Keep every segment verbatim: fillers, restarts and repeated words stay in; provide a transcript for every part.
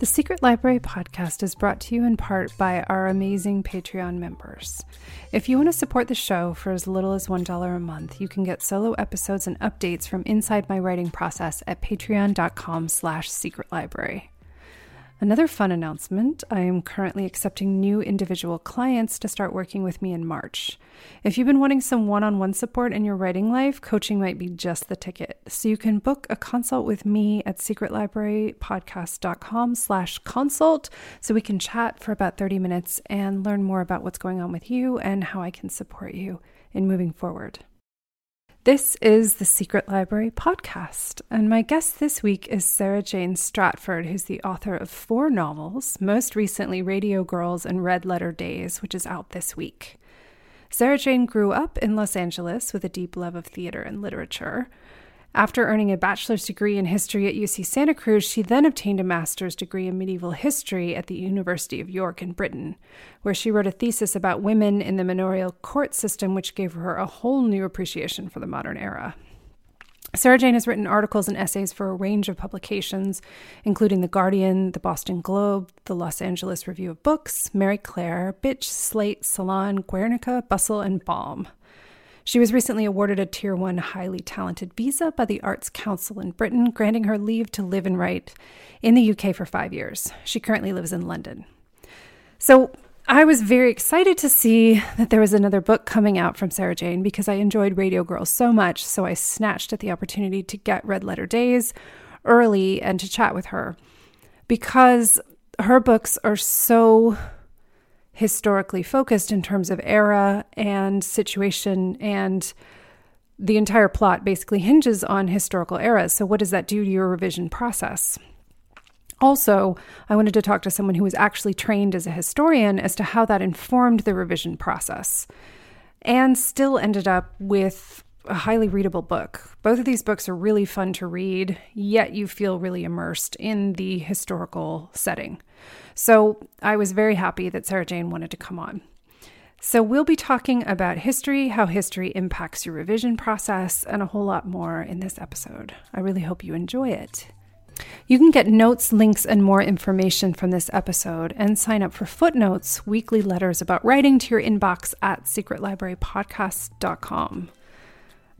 The Secret Library podcast is brought to you in part by our amazing Patreon members. If you want to support the show for as little as one dollar a month, you can get solo episodes and updates from inside my writing process at patreon.com slash secret library. Another fun announcement, I am currently accepting new individual clients to start working with me in March. If you've been wanting some one-on-one support in your writing life, coaching might be just the ticket. So you can book a consult with me at secretlibrarypodcast.com slash consult so we can chat for about thirty minutes and learn more about what's going on with you and how I can support you in moving forward. This is the Secret Library podcast, and my guest this week is Sarah Jane Stratford, who's the author of four novels, most recently Radio Girls and Red Letter Days, which is out this week. Sarah Jane grew up in Los Angeles with a deep love of theater and literature. After earning a bachelor's degree in history at U C Santa Cruz, she then obtained a master's degree in medieval history at the University of York in Britain, where she wrote a thesis about women in the manorial court system, which gave her a whole new appreciation for the modern era. Sarah Jane has written articles and essays for a range of publications, including The Guardian, The Boston Globe, The Los Angeles Review of Books, Marie Claire, Bitch, Slate, Salon, Guernica, Bustle, and Bomb. She was recently awarded a Tier one highly talented visa by the Arts Council in Britain, granting her leave to live and write in the U K for five years. She currently lives in London. So I was very excited to see that there was another book coming out from Sarah Jane because I enjoyed Radio Girls so much, so I snatched at the opportunity to get Red Letter Days early and to chat with her because her books are so historically focused in terms of era and situation, and the entire plot basically hinges on historical eras. So what does that do to your revision process? Also, I wanted to talk to someone who was actually trained as a historian as to how that informed the revision process, and still ended up with a highly readable book. Both of these books are really fun to read, yet you feel really immersed in the historical setting. So I was very happy that Sarah Jane wanted to come on. So we'll be talking about history, how history impacts your revision process, and a whole lot more in this episode. I really hope you enjoy it. You can get notes, links, and more information from this episode and sign up for Footnotes, weekly letters about writing, to your inbox at secret library podcast dot com.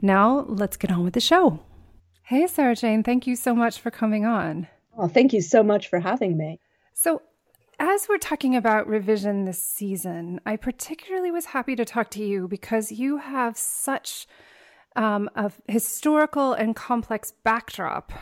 Now, let's get on with the show. Hey, Sarah Jane, thank you so much for coming on. Well, thank you so much for having me. So, as we're talking about revision this season, I particularly was happy to talk to you because you have such um, a historical and complex backdrop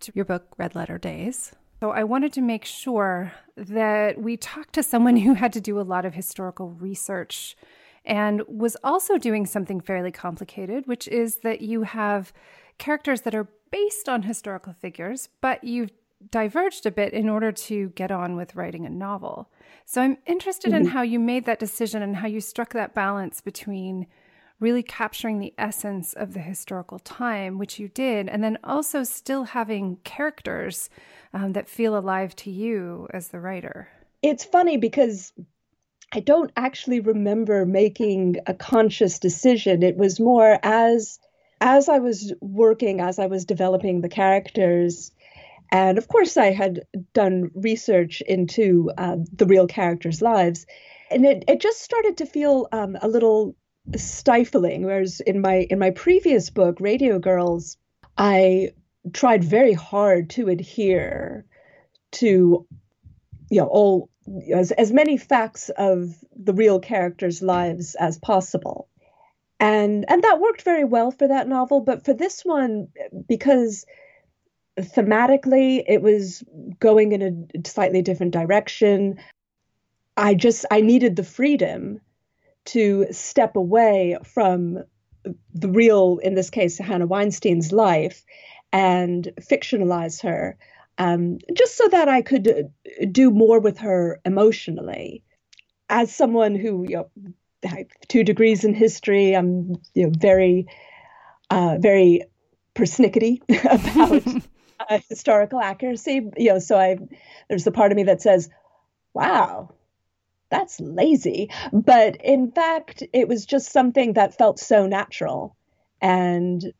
to your book, Red Letter Days. So I wanted to make sure that we talked to someone who had to do a lot of historical research and was also doing something fairly complicated, which is that you have characters that are based on historical figures, but you've diverged a bit in order to get on with writing a novel. So I'm interested mm-hmm. in how you made that decision and how you struck that balance between really capturing the essence of the historical time, which you did, and then also still having characters um, that feel alive to you as the writer. It's funny because I don't actually remember making a conscious decision. It was more as as I was working, as I was developing the characters. And of course, I had done research into uh, the real characters' lives. And it, it just started to feel um, a little stifling, whereas in my in my previous book, Radio Girls, I tried very hard to adhere to, you know, all As, as many facts of the real characters' lives as possible. And and that worked very well for that novel. But for this one, because thematically it was going in a slightly different direction, I just I needed the freedom to step away from the real, in this case, Hannah Weinstein's life, and fictionalize her. Um, just so that I could do more with her emotionally. As someone who, you know, had two degrees in history, I'm you know, very, uh, very persnickety about uh, historical accuracy. You know, so I there's a part of me that says, "Wow, that's lazy," but in fact, it was just something that felt so natural, and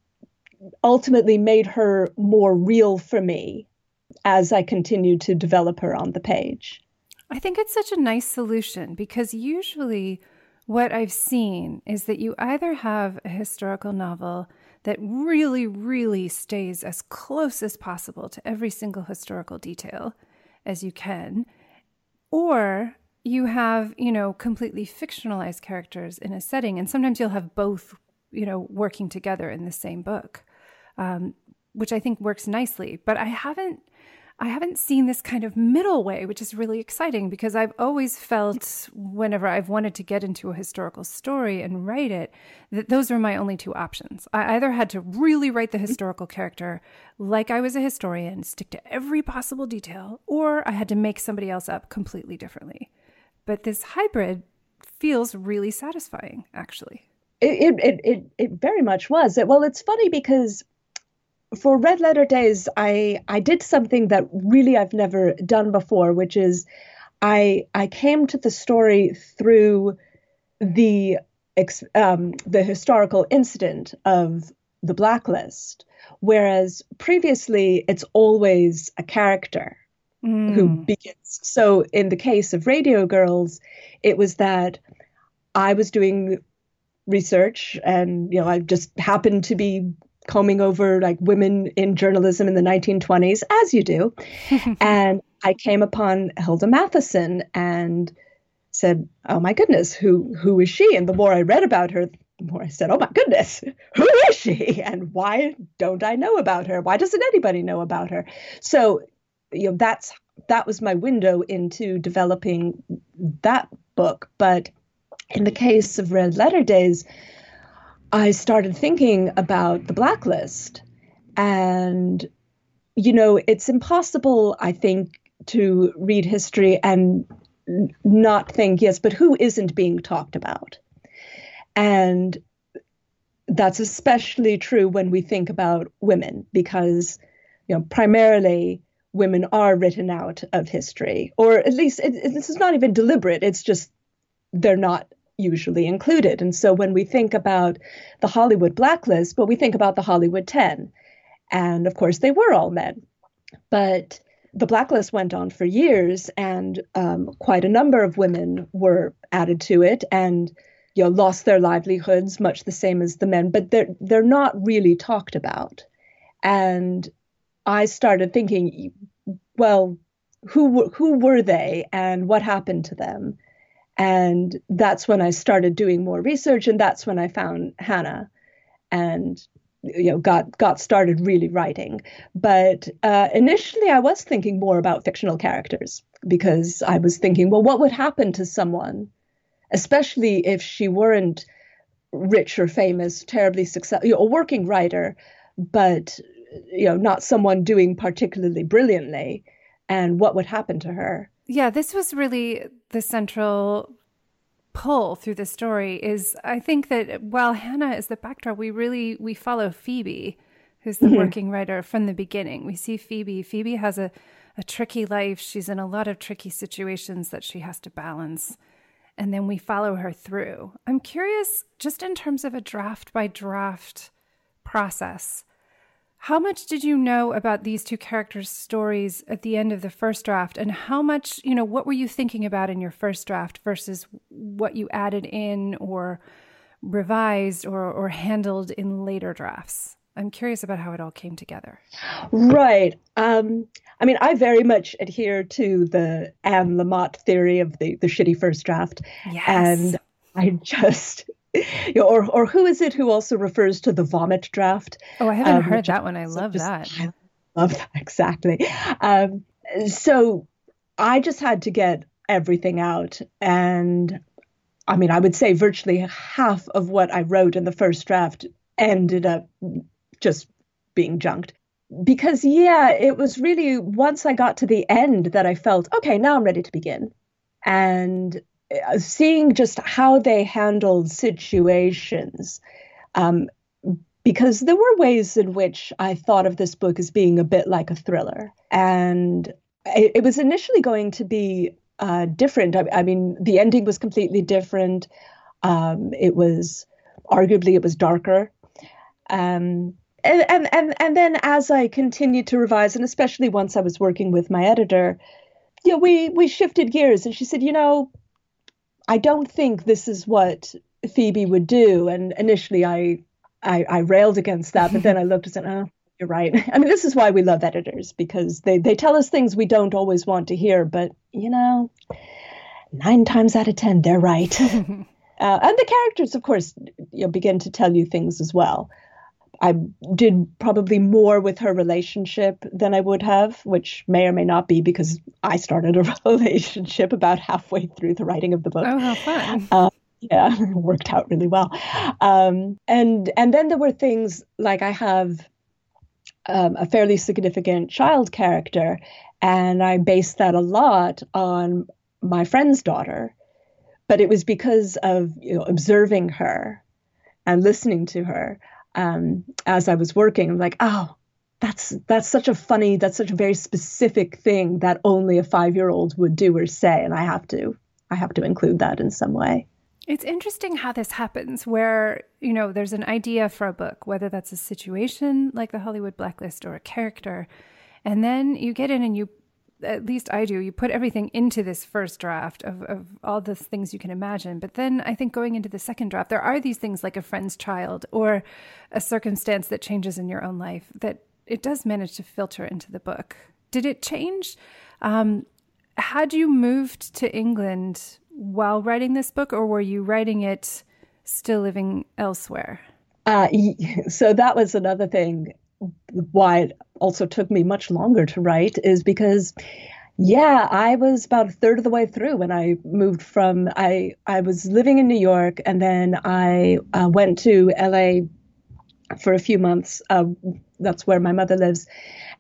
ultimately made her more real for me. as I continued to develop her on the page. I think it's such a nice solution, because usually what I've seen is that you either have a historical novel that really, really stays as close as possible to every single historical detail as you can, or you have, you know, completely fictionalized characters in a setting. And sometimes you'll have both, you know, working together in the same book, um, which I think works nicely. But I haven't, I haven't seen this kind of middle way, which is really exciting, because I've always felt, whenever I've wanted to get into a historical story and write it, that those were my only two options. I either had to really write the historical character like I was a historian, stick to every possible detail, or I had to make somebody else up completely differently. But this hybrid feels really satisfying, actually. It it it, it very much was. Well, it's funny because for Red Letter Days, I, I did something that really I've never done before, which is I I came to the story through the um, the historical incident of the blacklist, whereas previously it's always a character mm. who begins. So in the case of Radio Girls, it was that I was doing research and, you know, I just happened to be combing over like women in journalism in the nineteen twenties, as you do. And I came upon Hilda Matheson and said, oh my goodness, who who is she? And the more I read about her, the more I said, oh my goodness, who is she? And why don't I know about her? Why doesn't anybody know about her? So, you know, that's that was my window into developing that book. But in the case of Red Letter Days, I started thinking about the blacklist, and, you know, it's impossible, I think, to read history and not think, yes, but who isn't being talked about? And that's especially true when we think about women, because, you know, primarily women are written out of history, or at least it, it, this is not even deliberate. It's just they're not usually included. And so when we think about the Hollywood blacklist, but we think about the Hollywood ten. And of course, they were all men. But the blacklist went on for years, and um, quite a number of women were added to it and, you know, lost their livelihoods, much the same as the men, but they're, they're not really talked about. And I started thinking, well, who who were they and what happened to them? And that's when I started doing more research, and that's when I found Hannah and, you know, got got started really writing. But uh, initially I was thinking more about fictional characters, because I was thinking, well, what would happen to someone, especially if she weren't rich or famous, terribly successful, you know, a working writer, but, you know, not someone doing particularly brilliantly, and what would happen to her? Yeah, this was really the central pull through the story. Is I think that while Hannah is the backdrop, we really, we follow Phoebe, who's the mm-hmm. working writer from the beginning. We see Phoebe. Phoebe has a, a tricky life. She's in a lot of tricky situations that she has to balance. And then we follow her through. I'm curious, just in terms of a draft by draft process, how much did you know about these two characters' stories at the end of the first draft? And how much, you know, what were you thinking about in your first draft versus what you added in or revised or, or handled in later drafts? I'm curious about how it all came together. Right. Um, I mean, I very much adhere to the Anne Lamott theory of the, the shitty first draft. Yes. And I just... Or or who is it who also refers to the vomit draft? Oh, I haven't um, heard that one. I love just, that. I love that, exactly. Um, so I just had to get everything out. And I mean, I would say virtually half of what I wrote in the first draft ended up just being junked. Because, yeah, it was really once I got to the end that I felt, okay, now I'm ready to begin. And seeing just how they handled situations, um, because there were ways in which I thought of this book as being a bit like a thriller. And it, it was initially going to be uh, different. I, I mean, the ending was completely different. Um, it was, arguably, it was darker. Um, And, and, and, and then as I continued to revise, and especially once I was working with my editor, yeah, you know, we, we shifted gears. And she said, you know, I don't think this is what Phoebe would do. And initially I, I, I railed against that, but then I looked and said, oh, you're right. I mean, this is why we love editors, because they, they tell us things we don't always want to hear, but you know, nine times out of ten, they're right. uh, and the characters, of course, you know, begin to tell you things as well. I did probably more with her relationship than I would have, which may or may not be because I started a relationship about halfway through the writing of the book. Oh, how fun. Um, yeah, it worked out really well. Um, and and then there were things like I have um, a fairly significant child character, and I based that a lot on my friend's daughter. But it was because of, you know, observing her and listening to her. Um, as I was working, I'm like, oh, that's that's such a funny, that's such a very specific thing that only a five-year-old would do or say, and I have to, I have to include that in some way. It's interesting how this happens, where, you know, there's an idea for a book, whether that's a situation like the Hollywood blacklist or a character, and then you get in and you, at least I do, you put everything into this first draft of, of all the things you can imagine. But then I think going into the second draft, there are these things like a friend's child or a circumstance that changes in your own life that it does manage to filter into the book. Did it change? Um, had you moved to England while writing this book, or were you writing it still living elsewhere? Uh, so that was another thing. Why it also took me much longer to write is because, yeah, I was about a third of the way through when I moved from, I, I was living in New York, and then I uh, went to L A for a few months. Uh, that's where my mother lives.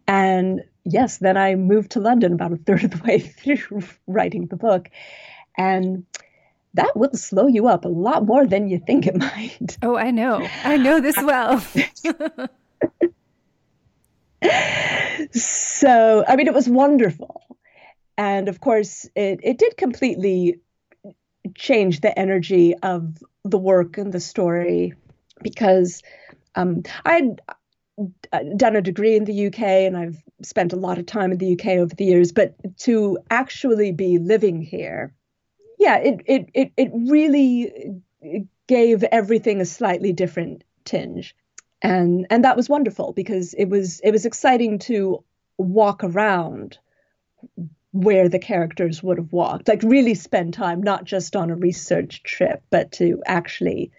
And yes, then I moved to London about a third of the way through writing the book. And that will slow you up a lot more than you think it might. Oh, I know. I know this well. So, I mean, it was wonderful. And of course, it, it did completely change the energy of the work and the story, because um, I'd done a degree in the U K, and I've spent a lot of time in the U K over the years, but to actually be living here, yeah, it, it, it, it really gave everything a slightly different tinge. And and that was wonderful, because it was it was exciting to walk around where the characters would have walked, like really spend time, not just on a research trip, but to actually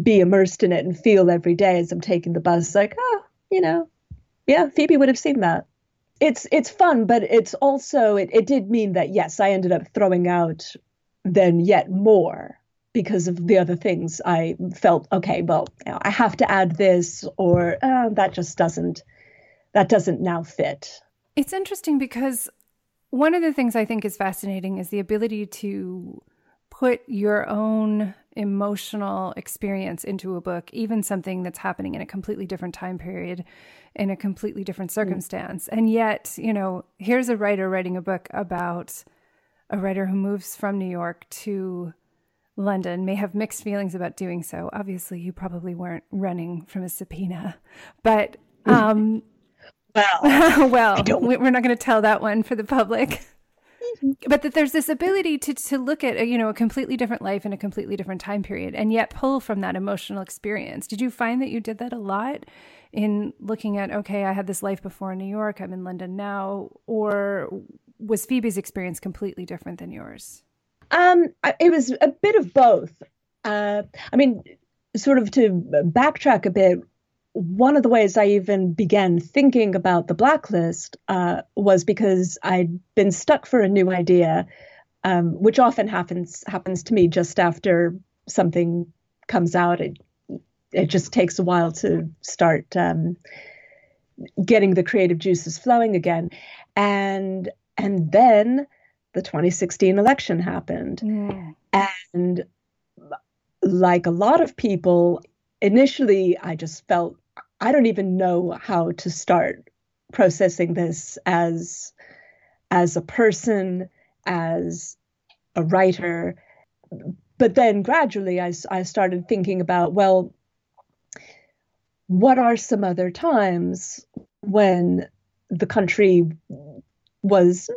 be immersed in it and feel every day as I'm taking the bus, like, oh, you know, yeah, Phoebe would have seen that. It's it's fun, but it's also it, it did mean that, yes, I ended up throwing out then yet more, because of the other things I felt, okay, well, you know, I have to add this, or oh, that just doesn't, that doesn't now fit. It's interesting, because one of the things I think is fascinating is the ability to put your own emotional experience into a book, even something that's happening in a completely different time period, in a completely different circumstance. Mm. And yet, you know, here's a writer writing a book about a writer who moves from New York to London, may have mixed feelings about doing so. Obviously, you probably weren't running from a subpoena, but um, well, well, we're not going to tell that one for the public. But that there's this ability to to look at a, you know, a completely different life in a completely different time period, and yet pull from that emotional experience. Did you find that you did that a lot in looking at, okay, I had this life before in New York, I'm in London now, or was Phoebe's experience completely different than yours? Um, it was a bit of both. Uh, I mean, sort of to backtrack a bit, one of the ways I even began thinking about the blacklist uh, was because I'd been stuck for a new idea, um, which often happens happens to me just after something comes out. It it just takes a while to start um, getting the creative juices flowing again, and and then. The twenty sixteen election happened. Yeah. And like a lot of people, initially, I just felt, I don't even know how to start processing this as, as a person, as a writer. But then gradually, I, I started thinking about, well, what are some other times when the country was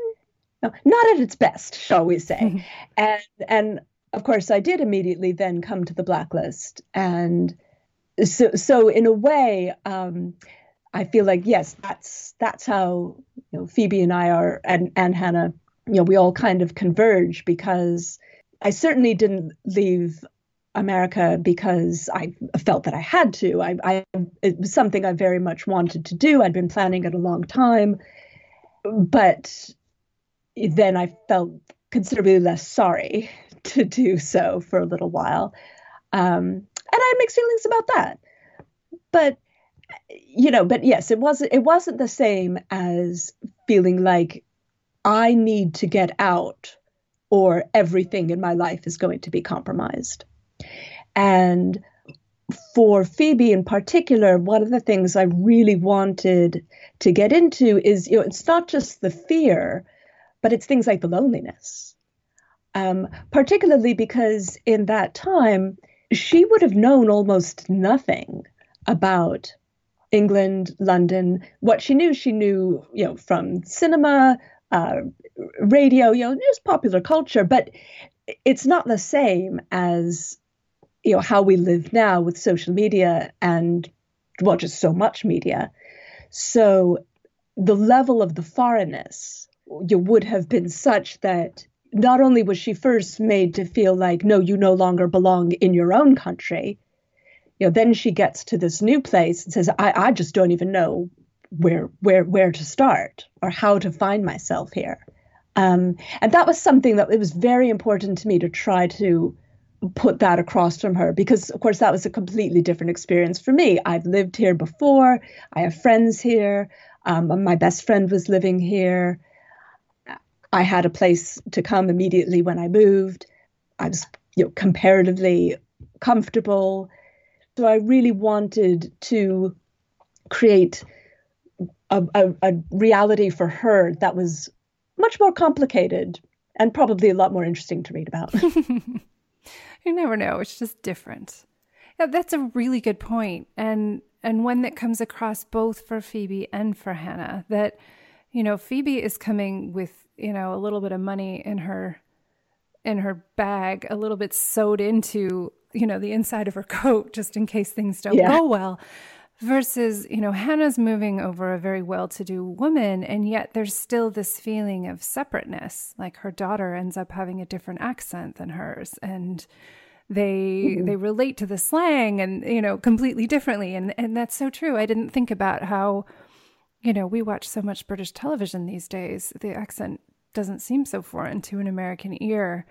not at its best, shall we say. Mm-hmm. And and of course, I did immediately then come to the blacklist. And so so in a way, um, I feel like, yes, that's that's how, you know, Phoebe and I are, and, and Hannah, you know, we all kind of converge, because I certainly didn't leave America because I felt that I had to. I, I it was something I very much wanted to do. I'd been planning it a long time. But then I felt considerably less sorry to do so for a little while. Um, and I had mixed feelings about that. But, you know, but yes, it wasn't, it wasn't the same as feeling like I need to get out or everything in my life is going to be compromised. And for Phoebe in particular, one of the things I really wanted to get into is, you know, it's not just the fear, but it's things like the loneliness, um, particularly because in that time, she would have known almost nothing about England, London. What she knew, she knew, you know, from cinema, uh, radio, you know, just popular culture. But it's not the same as, you know, how we live now with social media and, well, just so much media. So the level of the foreignness you would have been such that not only was she first made to feel like, no, you no longer belong in your own country, you know, then she gets to this new place and says, I, I just don't even know where where where to start or how to find myself here. Um, and that was something that it was very important to me to try to put that across from her, because of course that was a completely different experience for me. I've lived here before. I have friends here. Um, my best friend was living here. I had a place to come immediately when I moved. I was, you know, comparatively comfortable. So I really wanted to create a, a, a reality for her that was much more complicated and probably a lot more interesting to read about. You never know. It's just different. Yeah, that's a really good point, and and one that comes across both for Phoebe and for Hannah, that, you know, Phoebe is coming with, you know, a little bit of money in her, in her bag, a little bit sewed into, you know, the inside of her coat, just in case things don't yeah. go well, versus, you know, Hannah's moving over, a very well-to-do woman. And yet there's still this feeling of separateness, like her daughter ends up having a different accent than hers. And they, mm-hmm. they relate to the slang and, you know, completely differently. And, and that's so true. I didn't think about how, you know, we watch so much British television these days. The accent doesn't seem so foreign to an American ear.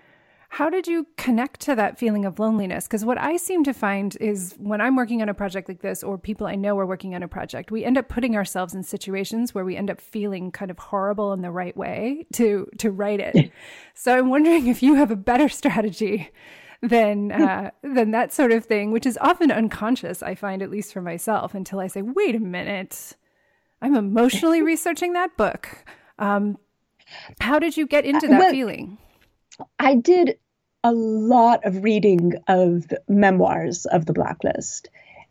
How did you connect to that feeling of loneliness? Because what I seem to find is when I'm working on a project like this, or people I know are working on a project, we end up putting ourselves in situations where we end up feeling kind of horrible in the right way to to write it. So I'm wondering if you have a better strategy than uh, than that sort of thing, which is often unconscious, I find, at least for myself, until I say, wait a minute, I'm emotionally researching that book. Um, how did you get into that well, feeling? I did a lot of reading of memoirs of the blacklist.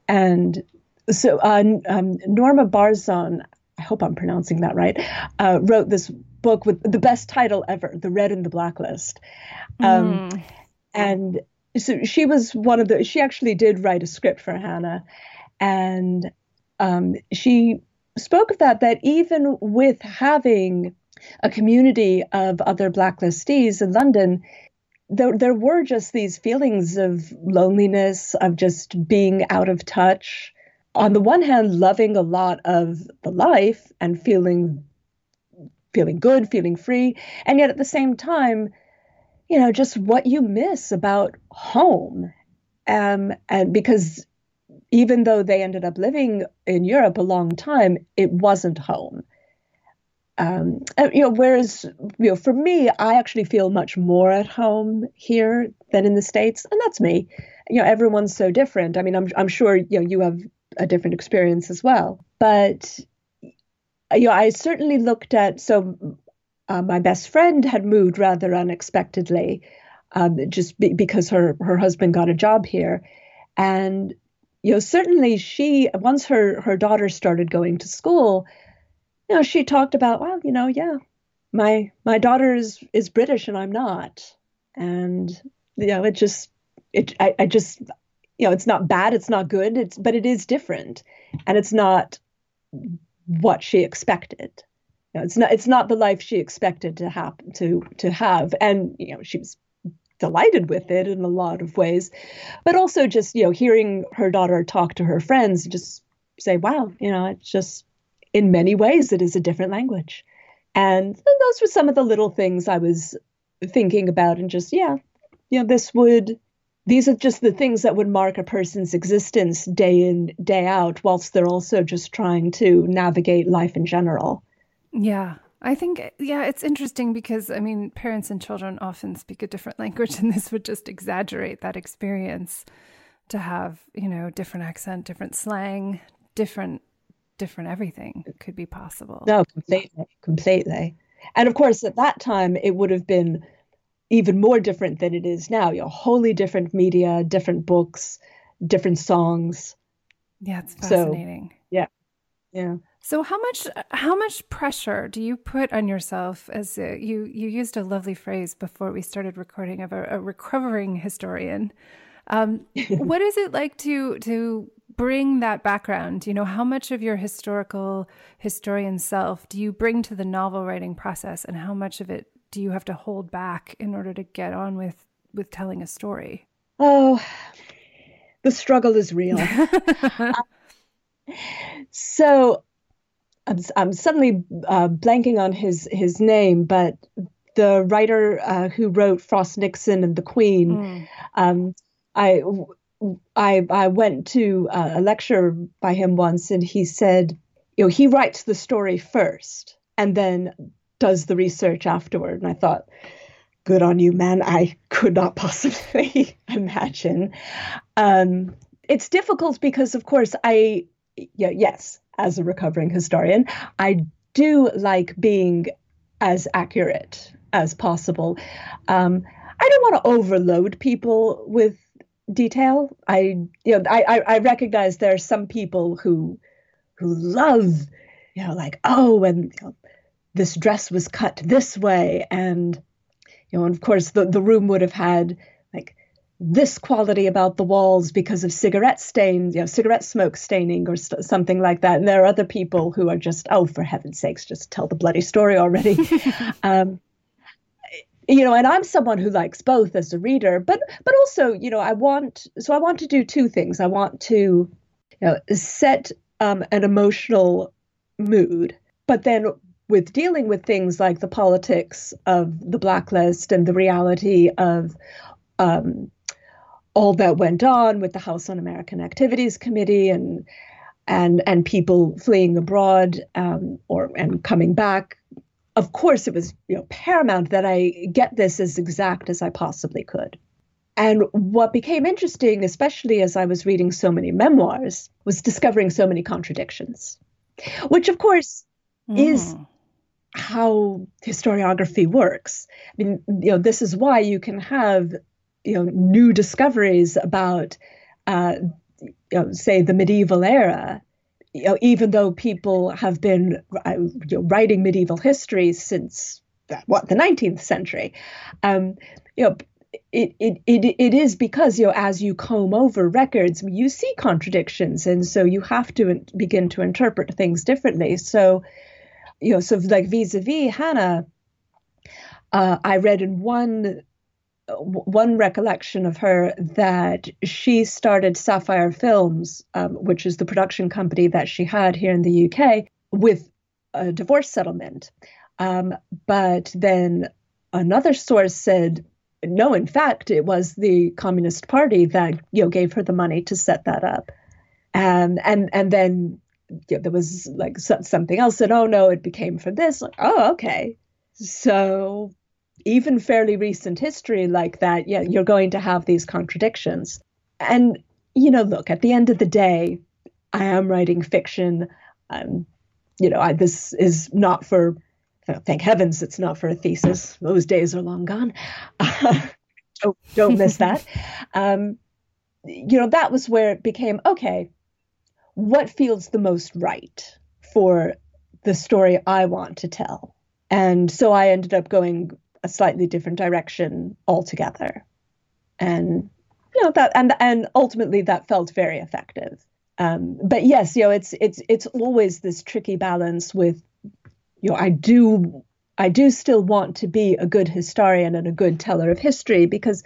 And so uh, um, Norma Barzin, I hope I'm pronouncing that right, uh, wrote this book with the best title ever, The Red and the Blacklist. Um, mm. And so she was one of the, she actually did write a script for Hannah. And um, she spoke of that, that even with having a community of other blacklistees in London, there there were just these feelings of loneliness, of just being out of touch. On the one hand, loving a lot of the life and feeling feeling good, feeling free. And yet at the same time, you know, just what you miss about home. Um, and because even though they ended up living in Europe a long time, it wasn't home. Um, you know, whereas, you know, for me, I actually feel much more at home here than in the States, and that's me. You know, everyone's so different. I mean, I'm I'm sure, you know, you have a different experience as well. But, you know, I certainly looked at, so uh, my best friend had moved rather unexpectedly, um, just be, because her her husband got a job here, and you know, certainly she, once her, her daughter started going to school, you know, she talked about, well, you know, yeah, my, my daughter is, is British and I'm not. And, you know, it just, it, I, I just, you know, it's not bad. It's not good. It's, but it is different and it's not what she expected. You know, it's not, it's not the life she expected to have to, to have. And, you know, she was delighted with it in a lot of ways, but also just, you know, hearing her daughter talk to her friends, just say, wow, you know, it's just, in many ways, it is a different language. And those were some of the little things I was thinking about and just, yeah, you know, this would, these are just the things that would mark a person's existence day in, day out, whilst they're also just trying to navigate life in general. Yeah. I think, yeah, it's interesting because, I mean, parents and children often speak a different language, and this would just exaggerate that experience to have, you know, different accent, different slang, different, different everything could be possible. No, completely, completely. And of course, at that time, it would have been even more different than it is now. You know, wholly different media, different books, different songs. Yeah, it's fascinating. So, yeah, yeah. So how much how much pressure do you put on yourself as a, you you used a lovely phrase before we started recording of a, a recovering historian? Um, what is it like to to bring that background? You know, how much of your historical historian self do you bring to the novel writing process, and how much of it do you have to hold back in order to get on with with telling a story? Oh, the struggle is real. uh, so. I'm, I'm suddenly uh, blanking on his his name, but the writer uh, who wrote Frost Nixon and the Queen, mm. um, I, I I went to a lecture by him once, and he said, you know, he writes the story first and then does the research afterward. And I thought, good on you, man. I could not possibly imagine. Um, it's difficult because, of course, I yeah yes. As a recovering historian, I do like being as accurate as possible. Um, I don't want to overload people with detail. I, you know, I, I recognize there are some people who, who love, you know, like, oh, and you know, this dress was cut this way, and you know, and of course the the room would have had like this quality about the walls because of cigarette stains, you know, cigarette smoke staining or st- something like that. And there are other people who are just, oh, for heaven's sakes, just tell the bloody story already. um, you know, and I'm someone who likes both as a reader, but, but also, you know, I want, so I want to do two things. I want to, you know, set um, an emotional mood, but then with dealing with things like the politics of the blacklist and the reality of, um, all that went on with the House on American Activities Committee and and and people fleeing abroad um, or and coming back. Of course, it was you know, paramount that I get this as exact as I possibly could. And what became interesting, especially as I was reading so many memoirs, was discovering so many contradictions, which, of course, mm. is how historiography works. I mean, you know, this is why you can have you know, new discoveries about, uh, you know, say, the medieval era, you know, even though people have been uh, you know, writing medieval history since, what, the nineteenth century. Um, you know, it, it, it, it is because, you know, as you comb over records, you see contradictions, and so you have to in- begin to interpret things differently. So, you know, so like vis-a-vis Hannah, uh, I read in one one recollection of her that she started Sapphire Films, um, which is the production company that she had here in the U K, with a divorce settlement. Um, but then another source said, no, in fact, it was the Communist Party that you know gave her the money to set that up. Um, and and then you know, there was like something else that, oh, no, it became from this. Like, oh, OK. So even fairly recent history like that, yeah, you're going to have these contradictions. And, you know, look, at the end of the day, I am writing fiction. Um, you know, I, this is not for, thank heavens, it's not for a thesis. Those days are long gone. Uh, don't, don't miss that. Um, you know, that was where it became, okay, what feels the most right for the story I want to tell? And so I ended up going a slightly different direction altogether. And, you know, that, and, and ultimately that felt very effective. Um, but yes, you know, it's, it's, it's always this tricky balance with, you know, I do, I do still want to be a good historian and a good teller of history, because,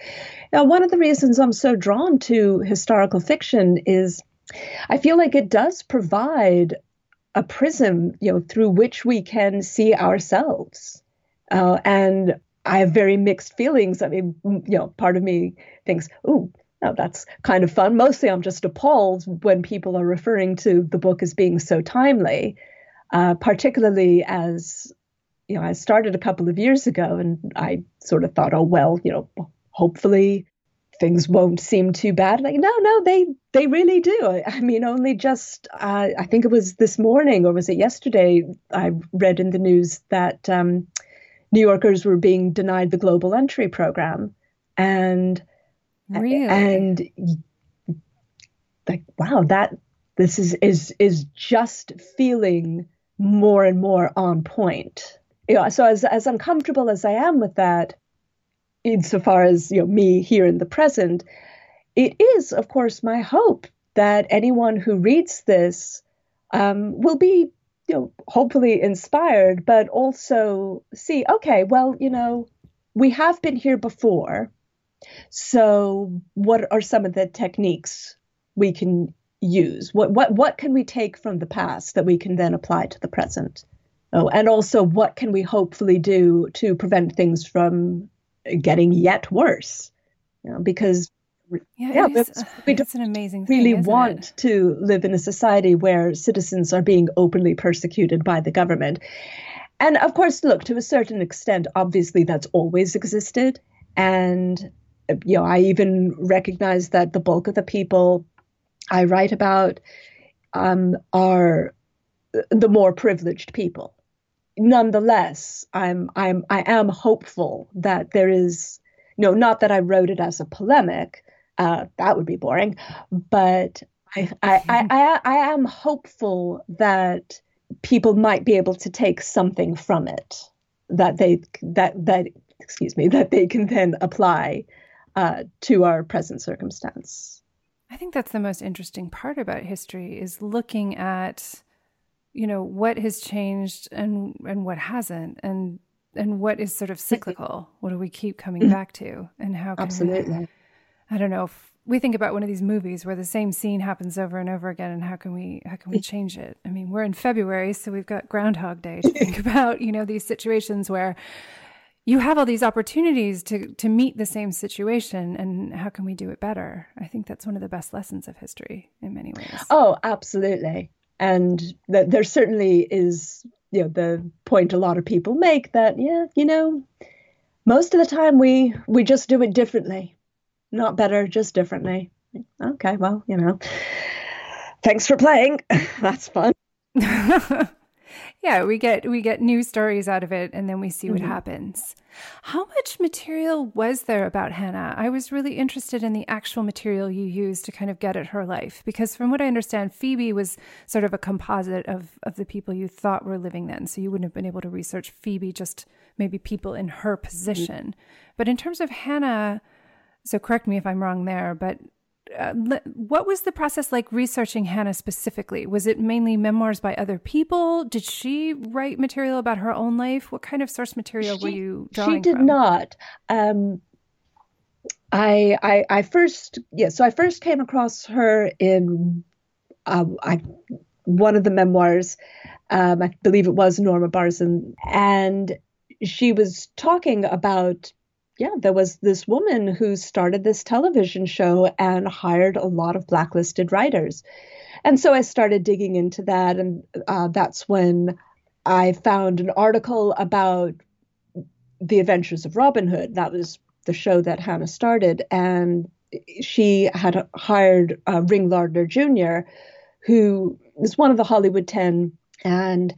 you know, one of the reasons I'm so drawn to historical fiction is I feel like it does provide a prism, you know, through which we can see ourselves. Uh, and I have very mixed feelings. I mean, you know, part of me thinks, ooh, no, that's kind of fun. Mostly I'm just appalled when people are referring to the book as being so timely, uh, particularly as, you know, I started a couple of years ago and I sort of thought, oh, well, you know, hopefully things won't seem too bad. Like, no, no, they they really do. I mean, only just, uh, I think it was this morning or was it yesterday, I read in the news that um, New Yorkers were being denied the Global Entry program. And really? And like, wow, that this is is is just feeling more and more on point. You know, so as as uncomfortable as I am with that, insofar as, you know, me here in the present, it is, of course, my hope that anyone who reads this um, will be, you know, hopefully inspired, but also see, okay, well, you know, we have been here before. So what are some of the techniques we can use? What what what can we take from the past that we can then apply to the present? Oh, and also what can we hopefully do to prevent things from getting yet worse? You know, because yeah, yeah it is, we don't it's an amazing thing, really want it? to live in a society where citizens are being openly persecuted by the government. And of course, look, to a certain extent, obviously that's always existed. And, you know, I even recognize that the bulk of the people I write about um, are the more privileged people. Nonetheless, I'm I'm I am hopeful that there is, you know, not that I wrote it as a polemic, uh, that would be boring, but I I, I I I am hopeful that people might be able to take something from it that they that that. excuse me, that they can then apply uh, to our present circumstance. I think that's the most interesting part about history is looking at, you know, what has changed and, and what hasn't, and and what is sort of cyclical. What do we keep coming back to? And how can Absolutely. I don't know if we think about one of these movies where the same scene happens over and over again, and how can we how can we change it? I mean, we're in February, so we've got Groundhog Day to think about, you know, these situations where you have all these opportunities to to meet the same situation, and how can we do it better? I think that's one of the best lessons of history in many ways. Oh, absolutely. And th- there certainly is, you know, the point a lot of people make that, yeah, you know, most of the time we, we just do it differently. Not better, just differently. Okay, well, you know, thanks for playing. That's fun. Yeah, we get we get new stories out of it, and then we see what mm-hmm. happens. How much material was there about Hannah? I was really interested in the actual material you used to kind of get at her life, because from what I understand, Phoebe was sort of a composite of, of the people you thought were living then. So you wouldn't have been able to research Phoebe, just maybe people in her position. Mm-hmm. But in terms of Hannah, so correct me if I'm wrong there, but Uh, what was the process like researching Hannah specifically? Was it mainly memoirs by other people? Did she write material about her own life? What kind of source material she, were you drawing from? She did from? not. Um, I, I I first, yeah, so I first came across her in uh, I, one of the memoirs, um, I believe it was Norma Barzin, and she was talking about Yeah, there was this woman who started this television show and hired a lot of blacklisted writers. And so I started digging into that. And uh, that's when I found an article about The Adventures of Robin Hood. That was the show that Hannah started. And she had hired uh, Ring Lardner Junior, who is one of the Hollywood ten. And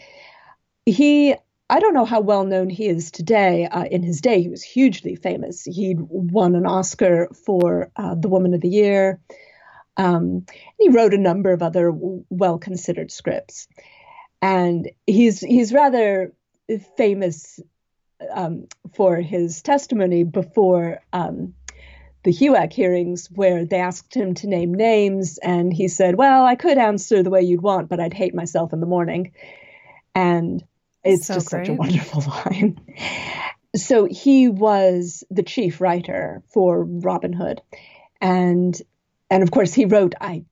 he... I don't know how well known he is today. Uh, in his day, he was hugely famous. He'd won an Oscar for uh, The Woman of the Year. Um, he wrote a number of other w- well-considered scripts. And he's he's rather famous um, for his testimony before um, the H U A C hearings, where they asked him to name names. And he said, well, I could answer the way you'd want, but I'd hate myself in the morning. And it's so just great. Such a wonderful line. So he was the chief writer for Robin Hood. And and of course, he wrote, I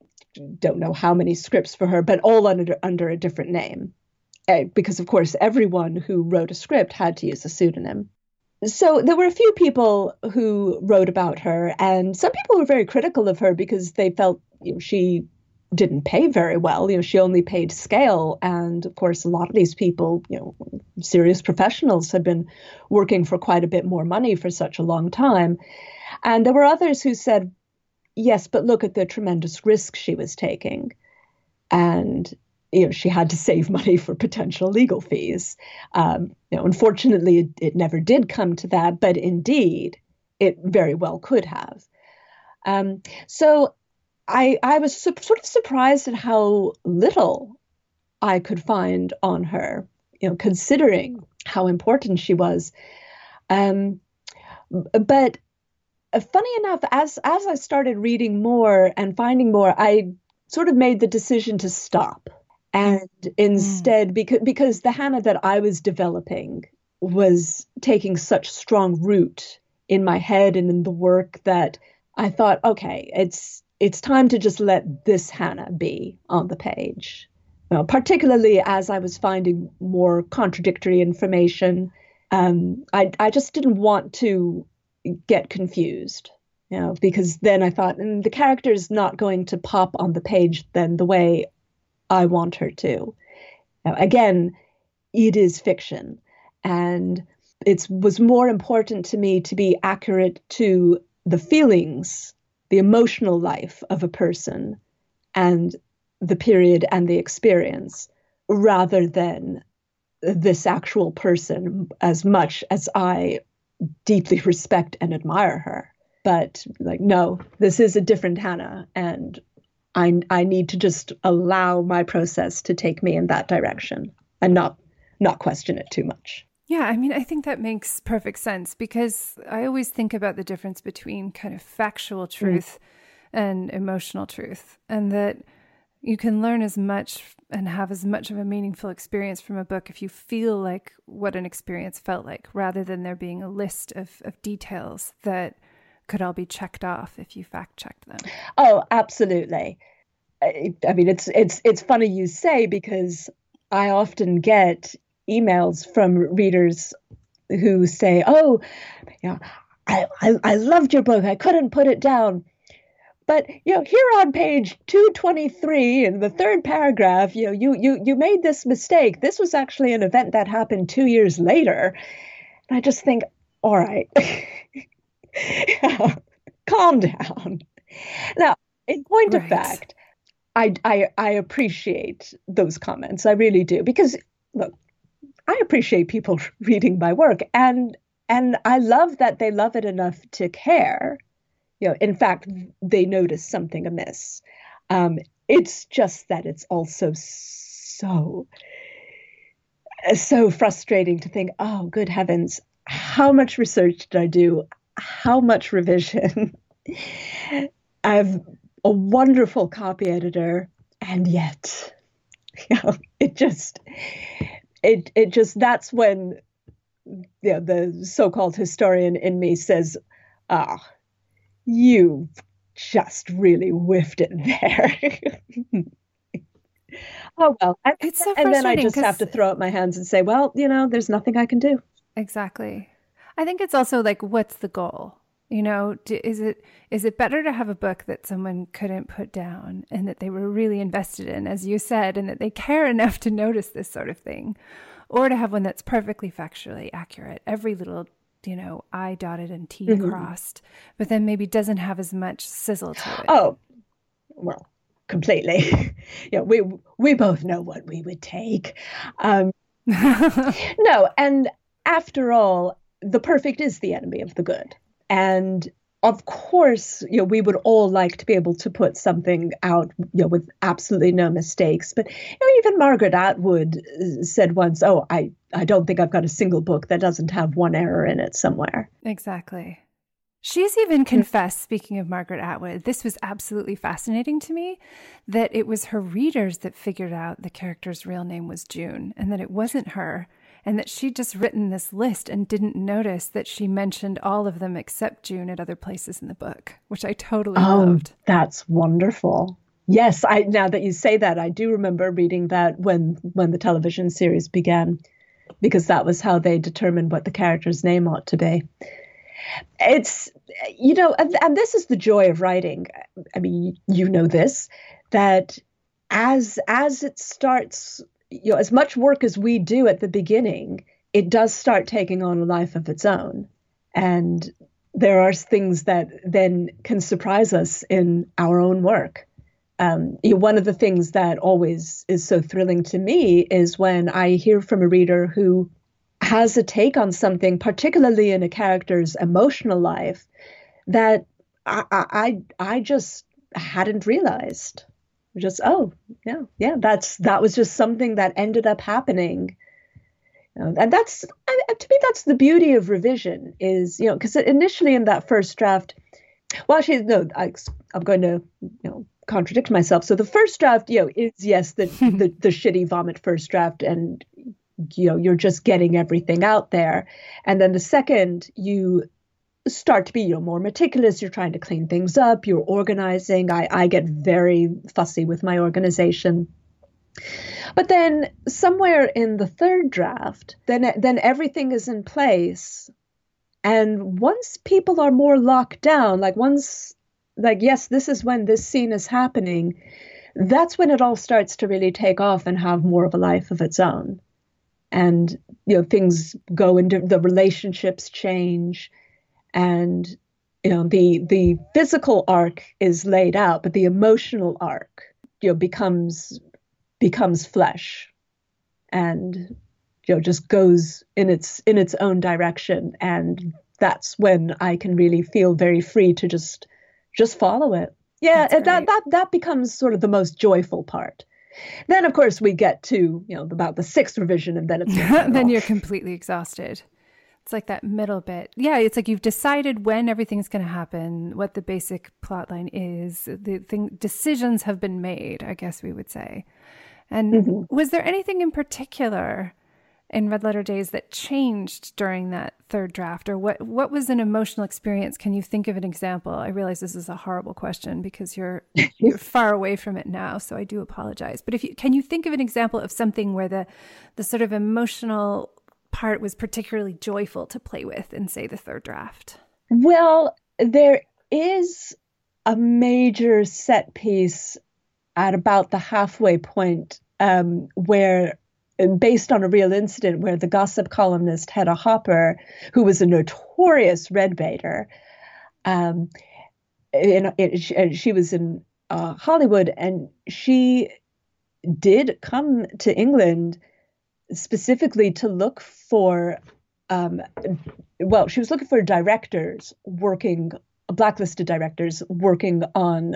don't know how many scripts for her, but all under, under a different name. Uh, because, of course, everyone who wrote a script had to use a pseudonym. So there were a few people who wrote about her. And some people were very critical of her because they felt, you know, she didn't pay very well. You know, she only paid scale. And of course, a lot of these people, you know, serious professionals had been working for quite a bit more money for such a long time. And there were others who said, yes, but look at the tremendous risk she was taking. And, you know, she had to save money for potential legal fees. Um, you know, unfortunately, it, it never did come to that, but indeed, it very well could have. Um, so I, I was su- sort of surprised at how little I could find on her, you know, considering how important she was. Um, but funny enough, as as I started reading more and finding more, I sort of made the decision to stop. And instead, mm. because, because the Hannah that I was developing was taking such strong root in my head and in the work that I thought, okay, it's it's time to just let this Hannah be on the page. You know, particularly as I was finding more contradictory information, um, I I just didn't want to get confused, you know, because then I thought, and the character is not going to pop on the page then the way I want her to. Now, again, it is fiction, and it was more important to me to be accurate to the feelings, the emotional life of a person, and the period and the experience, rather than this actual person, as much as I deeply respect and admire her. But like, no, this is a different Hannah, and I I need to just allow my process to take me in that direction and not not question it too much. Yeah, I mean, I think that makes perfect sense, because I always think about the difference between kind of factual truth mm. and emotional truth, and that you can learn as much and have as much of a meaningful experience from a book if you feel like what an experience felt like, rather than there being a list of, of details that could all be checked off if you fact checked them. Oh, absolutely. I, I mean, it's it's it's funny you say, because I often get emails from readers who say, "Oh, you know, I, I I loved your book. I couldn't put it down. But, you know, here on page two twenty-three in the third paragraph, you know, you you you made this mistake. This was actually an event that happened two years later." And I just think, all right, yeah, calm down. Now, in point right. of fact, I, I I appreciate those comments. I really do. Because, look, I appreciate people reading my work. And and I love that they love it enough to care. You know, in fact, they notice something amiss. Um, it's just that it's also so, so frustrating to think, oh, good heavens, how much research did I do? How much revision? I have a wonderful copy editor, and yet, you know, it just, it it just, that's when, you know, the so-called historian in me says, ah, oh, you just really whiffed it there. Oh, well. And, it's so frustrating, and then I just have to throw up my hands and say, well, you know, there's nothing I can do. Exactly. I think it's also like, what's the goal? You know, do, is it is it better to have a book that someone couldn't put down and that they were really invested in, as you said, and that they care enough to notice this sort of thing, or to have one that's perfectly factually accurate, every little, you know, I dotted and T mm-hmm. crossed, but then maybe doesn't have as much sizzle to it? Oh, well, completely. Yeah, we we both know what we would take. Um, no, and after all, the perfect is the enemy of the good. And of course, you know, we would all like to be able to put something out, you know, with absolutely no mistakes. But, you know, even Margaret Atwood said once, oh, I, I don't think I've got a single book that doesn't have one error in it somewhere. Exactly. She's even confessed, speaking of Margaret Atwood, this was absolutely fascinating to me, that it was her readers that figured out the character's real name was June and that it wasn't her, and that she'd just written this list and didn't notice that she mentioned all of them except June at other places in the book, which I totally oh, loved. Oh, that's wonderful. Yes, I now that you say that, I do remember reading that when when the television series began, because that was how they determined what the character's name ought to be. It's, you know, and, and this is the joy of writing. I mean, you know this, that as as it starts, you know, as much work as we do at the beginning, it does start taking on a life of its own. And there are things that then can surprise us in our own work. Um, you know, one of the things that always is so thrilling to me is when I hear from a reader who has a take on something, particularly in a character's emotional life, that I I, I just hadn't realized. Just, oh, yeah, yeah, that's that was just something that ended up happening. You know, and that's, I, to me, that's the beauty of revision is, you know, because initially in that first draft, well, actually, no, I, I'm going to, you know, contradict myself. So the first draft, you know, is, yes, the, the, the shitty vomit first draft, and you know, you're just getting everything out there. And then the second, you start to be, you know, more meticulous. You're trying to clean things up. You're organizing. I, I get very fussy with my organization. But then somewhere in the third draft, then, then everything is in place. And once people are more locked down, like once, like, yes, this is when this scene is happening, that's when it all starts to really take off and have more of a life of its own. And, you know, things go into the relationships change, and, you know, the the physical arc is laid out, but the emotional arc, you know, becomes becomes flesh and, you know, just goes in its in its own direction. And that's when I can really feel very free to just just follow it. Yeah, that, that that becomes sort of the most joyful part. Then, of course, we get to, you know, about the sixth revision, and then it's then you're completely exhausted. It's like that middle bit. Yeah, it's like you've decided when everything's going to happen, what the basic plot line is. The thing, decisions have been made, I guess we would say. And mm-hmm. was there anything in particular in Red Letter Days that changed during that third draft? Or what, what was an emotional experience? Can you think of an example? I realize this is a horrible question because you're you're far away from it now, so I do apologize. But if you can you think of an example of something where the the sort of emotional part was particularly joyful to play with in, say, the third draft? Well, there is a major set piece at about the halfway point um, where, based on a real incident, where the gossip columnist Hedda Hopper, who was a notorious red baiter, um, in, in, she was in uh, Hollywood, and she did come to England specifically to look for, um, well, she was looking for directors working, blacklisted directors working on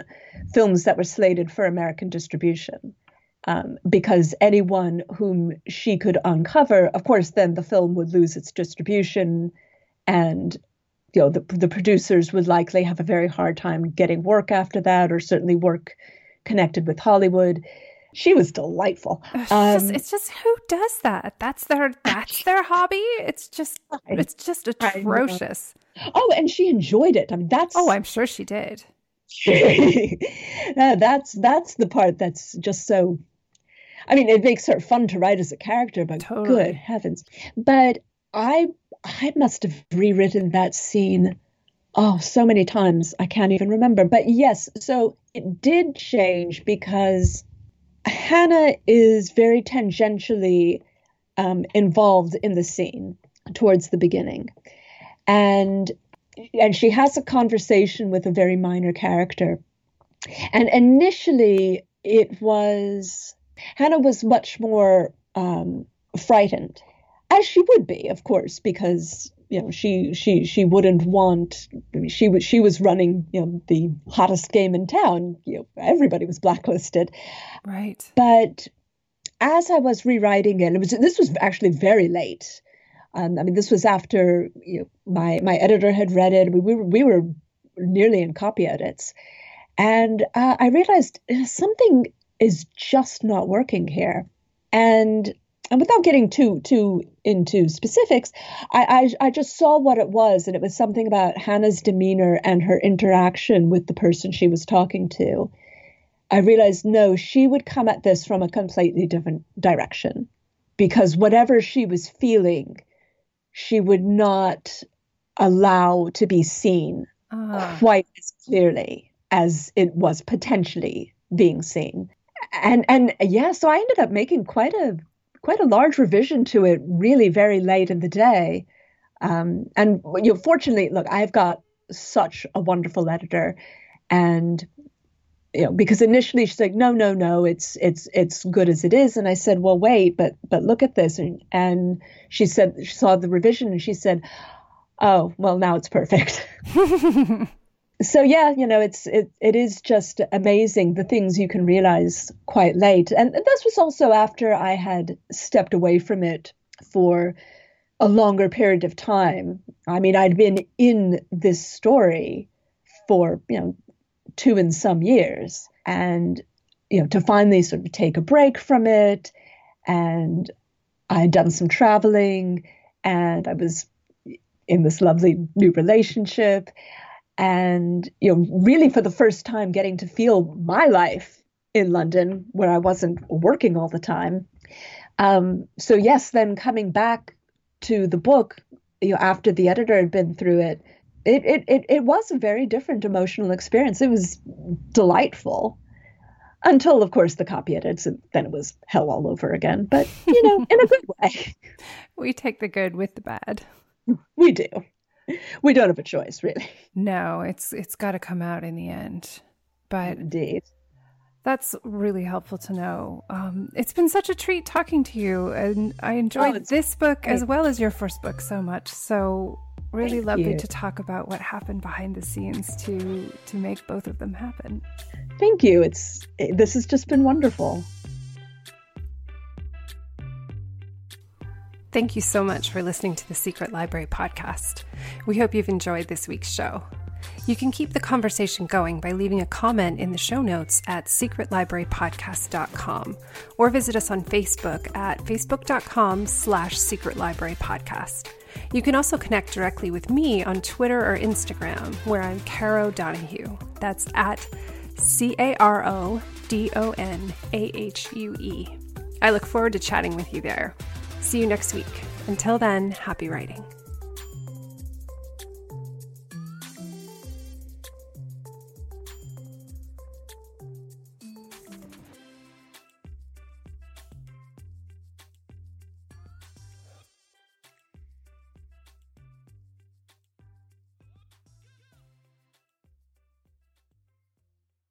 films that were slated for American distribution. Um, because anyone whom she could uncover, of course, then the film would lose its distribution, and, you know, the, the producers would likely have a very hard time getting work after that, or certainly work connected with Hollywood. She was delightful. It's, um, just, it's just who does that? That's their that's their hobby. It's just it's just atrocious. Oh, and she enjoyed it. I mean, that's oh, I'm sure she did. uh, that's that's the part that's just so, I mean, it makes her fun to write as a character, but totally. Good heavens. But I I must have rewritten that scene, oh, so many times, I can't even remember. But yes, so it did change because Hannah is very tangentially um, involved in the scene towards the beginning. And And she has a conversation with a very minor character. And initially it was, Hannah was much more um, frightened, as she would be, of course, because you know, she she she wouldn't want. I mean, she was she was running, you know, the hottest game in town. You know, everybody was blacklisted, right? But as I was rewriting it, it was this was actually very late. Um, I mean, this was after you know, my my editor had read it. We, we were we were nearly in copy edits, and uh, I realized something is just not working here, and. And without getting too too into specifics, I, I I just saw what it was, and it was something about Hannah's demeanor and her interaction with the person she was talking to. I realized, no, she would come at this from a completely different direction, because whatever she was feeling, she would not allow to be seen uh. quite as clearly as it was potentially being seen. And and yeah, so I ended up making quite a quite a large revision to it really very late in the day. Um, and you know, fortunately, look, I've got such a wonderful editor. And, you know, because initially she's like, no, no, no, it's, it's, it's good as it is. And I said, well, wait, but, but look at this. And, and she said, she saw the revision and she said, oh, well, now it's perfect. So yeah, you know, it's it it is just amazing the things you can realize quite late. And this was also after I had stepped away from it for a longer period of time. I mean, I'd been in this story for, you know, two and some years. And, you know, to finally sort of take a break from it. And I had done some traveling and I was in this lovely new relationship. And, you know, really for the first time getting to feel my life in London where I wasn't working all the time. Um, so, yes, then coming back to the book, you know, after the editor had been through it, it it it, it was a very different emotional experience. It was delightful until, of course, the copy edits. And then it was hell all over again. But, you know, in a good way. We take the good with the bad. We do. We don't have a choice, really. No, it's it's got to come out in the end. But indeed, that's really helpful to know. Um, it's been such a treat talking to you, and I enjoyed oh, this book great. As well as your first book so much. So really Thank lovely you. To talk about what happened behind the scenes to to make both of them happen. Thank you. It's this has just been wonderful. Thank you so much for listening to the Secret Library podcast. We hope you've enjoyed this week's show. You can keep the conversation going by leaving a comment in the show notes at secret library podcast dot com or visit us on Facebook at facebook dot com slash secret library podcast. You can also connect directly with me on Twitter or Instagram, where I'm Caro Donahue. That's at C A R O D O N A H U E. I look forward to chatting with you there. See you next week. Until then, happy writing.